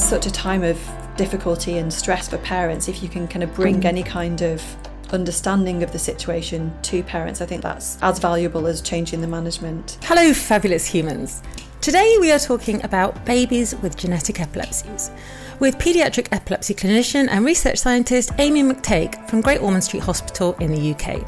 it's such a time of difficulty and stress for parents, if you can kind of bring any kind of understanding of the situation to parents, I think that's as valuable as changing the management. Hello, fabulous humans. Today we are talking about babies with genetic epilepsies with paediatric epilepsy clinician and research scientist Amy McTague from Great Ormond Street Hospital in the UK.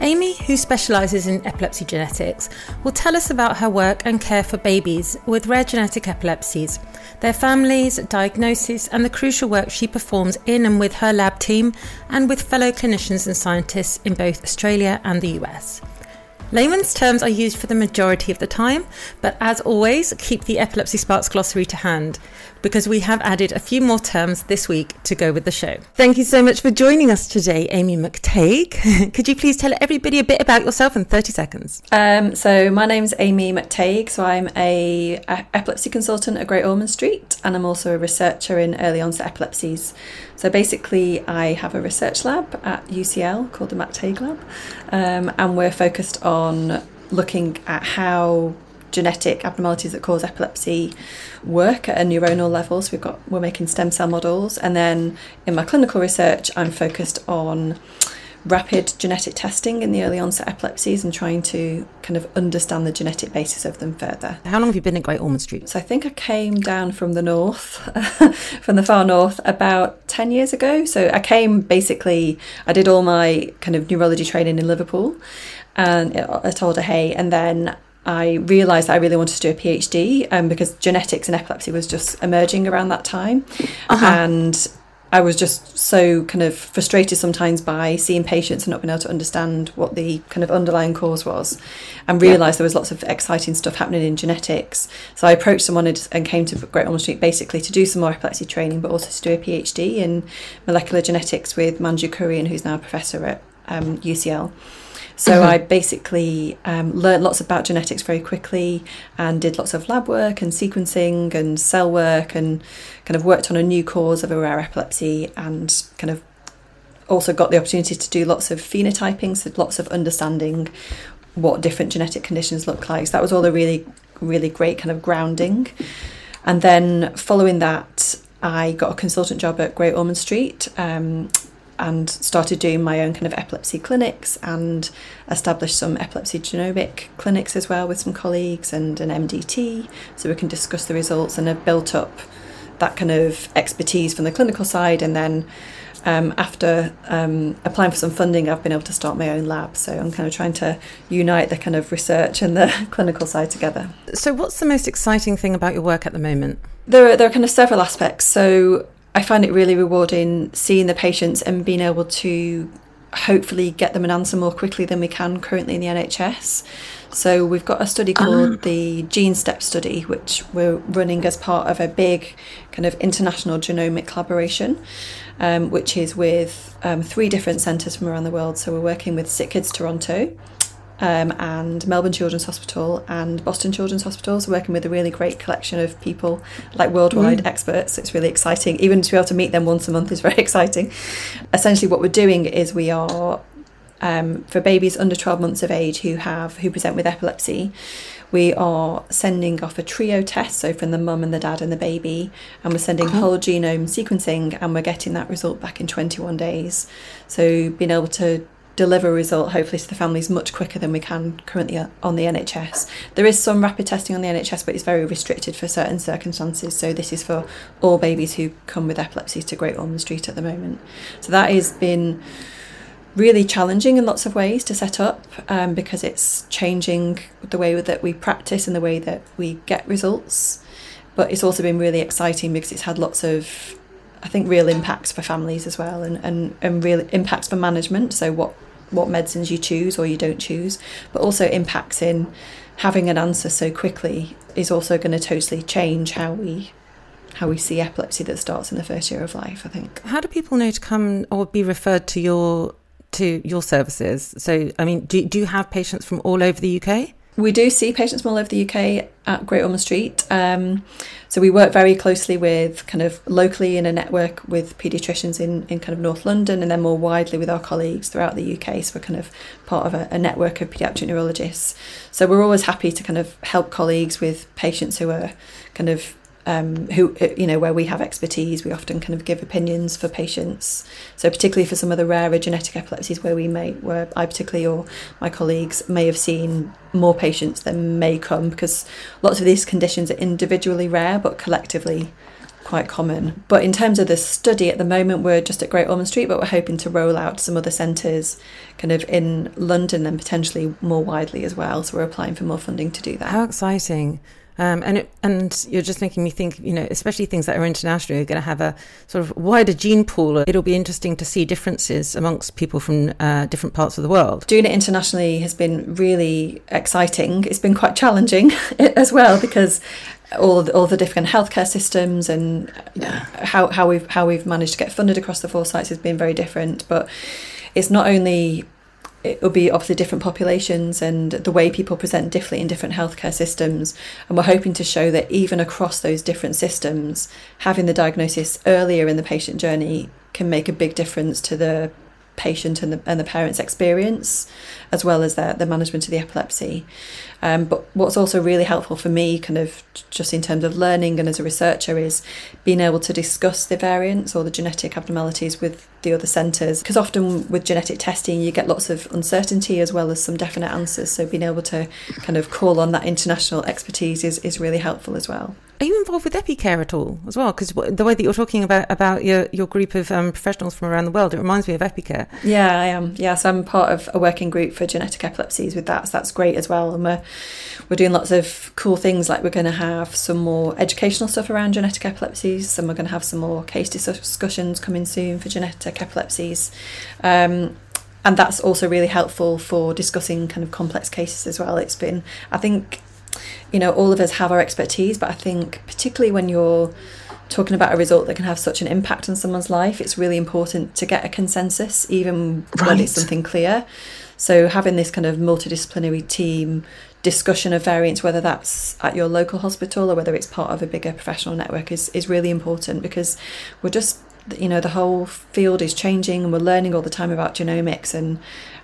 Amy, who specialises in epilepsy genetics, will tell us about her work and care for babies with rare genetic epilepsies, their families, diagnosis, and the crucial work she performs in and with her lab team and with fellow clinicians and scientists in both Australia and the US. Layman's terms are used for the majority of the time, but as always, keep the Epilepsy Sparks glossary to hand, because we have added a few more terms this week to go with the show. Thank you so much for joining us today, Amy McTague. Could you please tell everybody a bit about yourself in 30 seconds? So my name's Amy McTague, so I'm an epilepsy consultant at Great Ormond Street, and I'm also a researcher in early onset epilepsies. So basically, I have a research lab at UCL called the McTague Lab, and we're focused on looking at how genetic abnormalities that cause epilepsy work at a neuronal level. So we're making stem cell models, and then in my clinical research, I'm focused on rapid genetic testing in the early onset epilepsies and trying to kind of understand the genetic basis of them further. How long have you been at Great Ormond Street? So I think I came down from the north, from the far north, about 10 years ago. So I came basically, I did all my kind of neurology training in Liverpool and at Alder Hey, and then I realised that I really wanted to do a PhD because genetics and epilepsy was just emerging around that time. And I was just so kind of frustrated sometimes by seeing patients and not being able to understand what the kind of underlying cause was, and realised there was lots of exciting stuff happening in genetics. So I approached someone and came to Great Ormond Street basically to do some more epilepsy training, but also to do a PhD in molecular genetics with Manju Kurian, who's now a professor at UCL. So I basically learned lots about genetics very quickly and did lots of lab work and sequencing and cell work, and kind of worked on a new cause of a rare epilepsy, and kind of also got the opportunity to do lots of phenotyping, so lots of understanding what different genetic conditions look like. So that was all a really, really great kind of grounding. And then following that, I got a consultant job at Great Ormond Street, and started doing my own kind of epilepsy clinics, and established some epilepsy genomic clinics as well with some colleagues, and an MDT, so we can discuss the results, and have built up that kind of expertise from the clinical side. And then after applying for some funding, I've been able to start my own lab. So I'm kind of trying to unite the kind of research and the clinical side together. So what's the most exciting thing about your work at the moment? There are kind of several aspects. So I find it really rewarding seeing the patients and being able to hopefully get them an answer more quickly than we can currently in the NHS. So we've got a study called the Gene Step Study, which we're running as part of a big kind of international genomic collaboration, which is with three different centres from around the world. So we're working with SickKids Toronto, and Melbourne Children's Hospital and Boston Children's Hospital, so working with a really great collection of people, like worldwide experts. It's really exciting. Even to be able to meet them once a month is very exciting. Essentially what we're doing is we are, for babies under 12 months of age who present with epilepsy, we are sending off a trio test, so from the mum and the dad and the baby, and we're sending whole genome sequencing, and we're getting that result back in 21 days. So being able to deliver a result hopefully to the families much quicker than we can currently on the NHS. There is some rapid testing on the NHS, but it's very restricted for certain circumstances, so this is for all babies who come with epilepsy to Great Ormond Street at the moment. So that has been really challenging in lots of ways to set up, because it's changing the way that we practice and the way that we get results, but it's also been really exciting because it's had lots of, I think, real impacts for families as well, and real impacts for management, so what medicines you choose or you don't choose, but also impacts in having an answer so quickly is also going to totally change how we see epilepsy that starts in the first year of life, I think. How do people know to come or be referred to your services? So, I mean, do you have patients from all over the UK? We do see patients from all over the UK at Great Ormond Street. So we work very closely with kind of locally in a network with paediatricians in kind of North London, and then more widely with our colleagues throughout the UK. So we're kind of part of a network of paediatric neurologists. So we're always happy to kind of help colleagues with patients who are kind of who, you know, where we have expertise, we often kind of give opinions for patients. So particularly for some of the rarer genetic epilepsies where I particularly or my colleagues may have seen more patients than may come, because lots of these conditions are individually rare but collectively quite common. But in terms of the study, at the moment we're just at Great Ormond Street, but we're hoping to roll out some other centres kind of in London and potentially more widely as well. So we're applying for more funding to do that. How exciting. And you're just making me think, you know, especially things that are international, you're going to have a sort of wider gene pool. It'll be interesting to see differences amongst people from different parts of the world. Doing it internationally has been really exciting. It's been quite challenging as well, because all the different healthcare systems and how we've managed to get funded across the four sites has been very different. But it's not only... it will be obviously different populations and the way people present differently in different healthcare systems. And we're hoping to show that even across those different systems, having the diagnosis earlier in the patient journey can make a big difference to the patient and the parents' experience, as well as the management of the epilepsy. But what's also really helpful for me, kind of just in terms of learning and as a researcher, is being able to discuss the variants or the genetic abnormalities with the other centres, because often with genetic testing you get lots of uncertainty as well as some definite answers. So being able to kind of call on that international expertise is really helpful as well. Are you involved with EpiCare at all as well? Because the way that you're talking about your group of professionals from around the world, it reminds me of EpiCare. Yeah, I am. Yeah, so I'm part of a working group for genetic epilepsies with that. So that's great as well. And we're doing lots of cool things, like we're going to have some more educational stuff around genetic epilepsies, and we're going to have some more case discussions coming soon for genetic epilepsies. And that's also really helpful for discussing kind of complex cases as well. It's been, I think... you know, all of us have our expertise, but I think particularly when you're talking about a result that can have such an impact on someone's life, it's really important to get a consensus, even when it's something clear. So having this kind of multidisciplinary team discussion of variants, whether that's at your local hospital or whether it's part of a bigger professional network, is really important, because we're just, you know, the whole field is changing and we're learning all the time about genomics and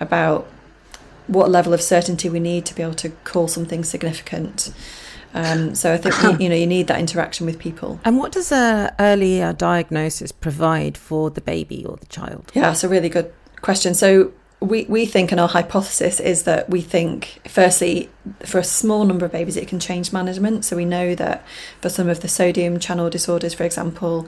about what level of certainty we need to be able to call something significant. So I think, you know, you need that interaction with people. And what does an earlier diagnosis provide for the baby or the child? Yeah, that's a really good question. So we think, and our hypothesis is that we think, firstly, for a small number of babies, it can change management. So we know that for some of the sodium channel disorders, for example,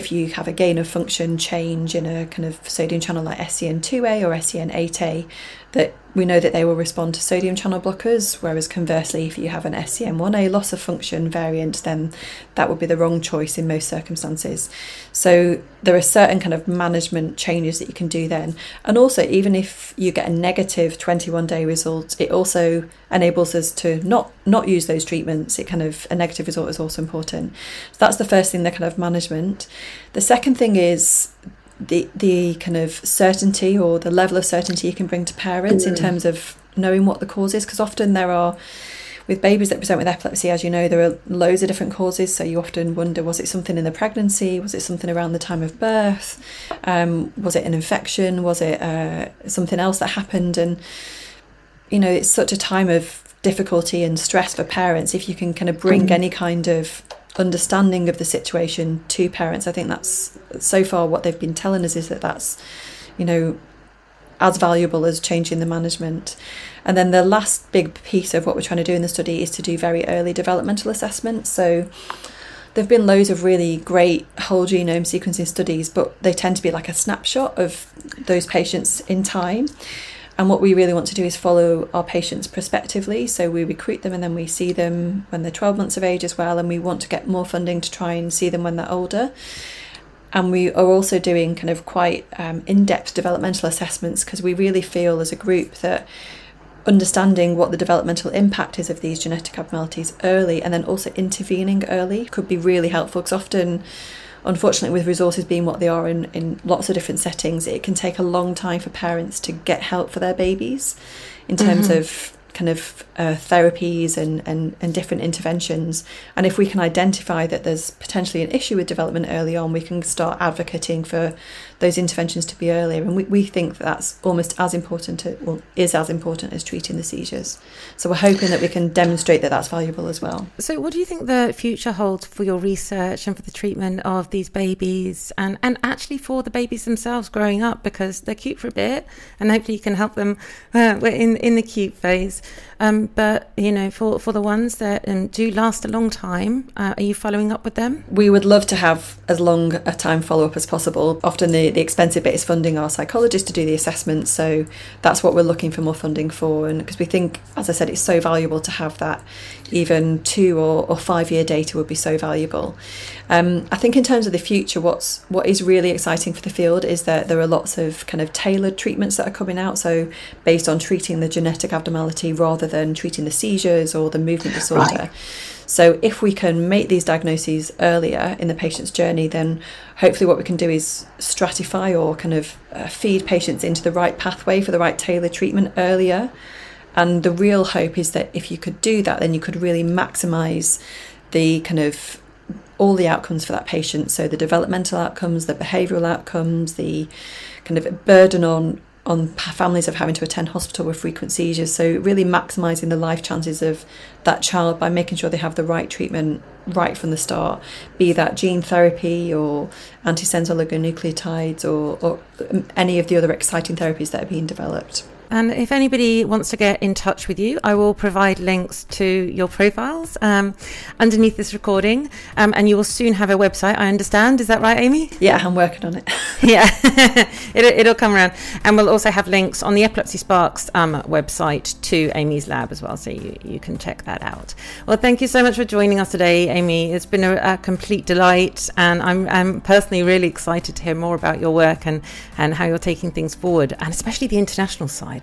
if you have a gain of function change in a kind of sodium channel like SCN2A or SCN8A, that we know that they will respond to sodium channel blockers, whereas conversely, if you have an SCN1A loss of function variant, then that would be the wrong choice in most circumstances. So there are certain kind of management changes that you can do then. And also, even if you get a negative 21-day result, it also enables us to not use those treatments. It kind of, a negative result is also important. So that's the first thing, the kind of management. The second thing is the kind of certainty, or the level of certainty you can bring to parents in terms of knowing what the cause is, because often there are, with babies that present with epilepsy, as you know, there are loads of different causes. So you often wonder, was it something in the pregnancy? Was it something around the time of birth? Was it an infection? Was it something else that happened? And, you know, it's such a time of difficulty and stress for parents. If you can kind of bring any kind of understanding of the situation to parents, I think that's, so far what they've been telling us is that that's, you know, as valuable as changing the management. And then the last big piece of what we're trying to do in the study is to do very early developmental assessments. So there've been loads of really great whole genome sequencing studies, but they tend to be like a snapshot of those patients in time. And what we really want to do is follow our patients prospectively. So we recruit them and then we see them when they're 12 months of age as well. And we want to get more funding to try and see them when they're older. And we are also doing kind of quite in-depth developmental assessments, because we really feel as a group that understanding what the developmental impact is of these genetic abnormalities early, and then also intervening early, could be really helpful. Because often, unfortunately, with resources being what they are in lots of different settings, it can take a long time for parents to get help for their babies in terms of kind of therapies and different interventions. And if we can identify that there's potentially an issue with development early on, we can start advocating for those interventions to be earlier. And we think that's almost as important, is as important as treating the seizures. So we're hoping that we can demonstrate that that's valuable as well. So what do you think the future holds for your research and for the treatment of these babies and actually for the babies themselves growing up? Because they're cute for a bit and hopefully you can help them in the cute phase. But, you know, for the ones that do last a long time, are you following up with them? We would love to have as long a time follow-up as possible. Often the expensive bit is funding our psychologists to do the assessments, so that's what we're looking for more funding for, and because we think, as I said, it's so valuable to have that. Even 2 or 5 year data would be so valuable. I think in terms of the future, what is really exciting for the field is that there are lots of kind of tailored treatments that are coming out, so based on treating the genetic abnormality rather than treating the seizures or the movement disorder. Right. So if we can make these diagnoses earlier in the patient's journey, then hopefully what we can do is stratify or kind of feed patients into the right pathway for the right tailored treatment earlier. And the real hope is that if you could do that, then you could really maximise the kind of all the outcomes for that patient. So the developmental outcomes, the behavioural outcomes, the kind of burden on families of having to attend hospital with frequent seizures. So really maximising the life chances of that child by making sure they have the right treatment right from the start, be that gene therapy or antisense oligonucleotides or any of the other exciting therapies that are being developed. And if anybody wants to get in touch with you, I will provide links to your profiles underneath this recording. And you will soon have a website, I understand. Is that right, Amy? Yeah, I'm working on it. Yeah, it'll come around. And we'll also have links on the Epilepsy Sparks website to Amy's lab as well. So you can check that out. Well, thank you so much for joining us today, Amy. It's been a complete delight. And I'm personally really excited to hear more about your work and how you're taking things forward, and especially the international side.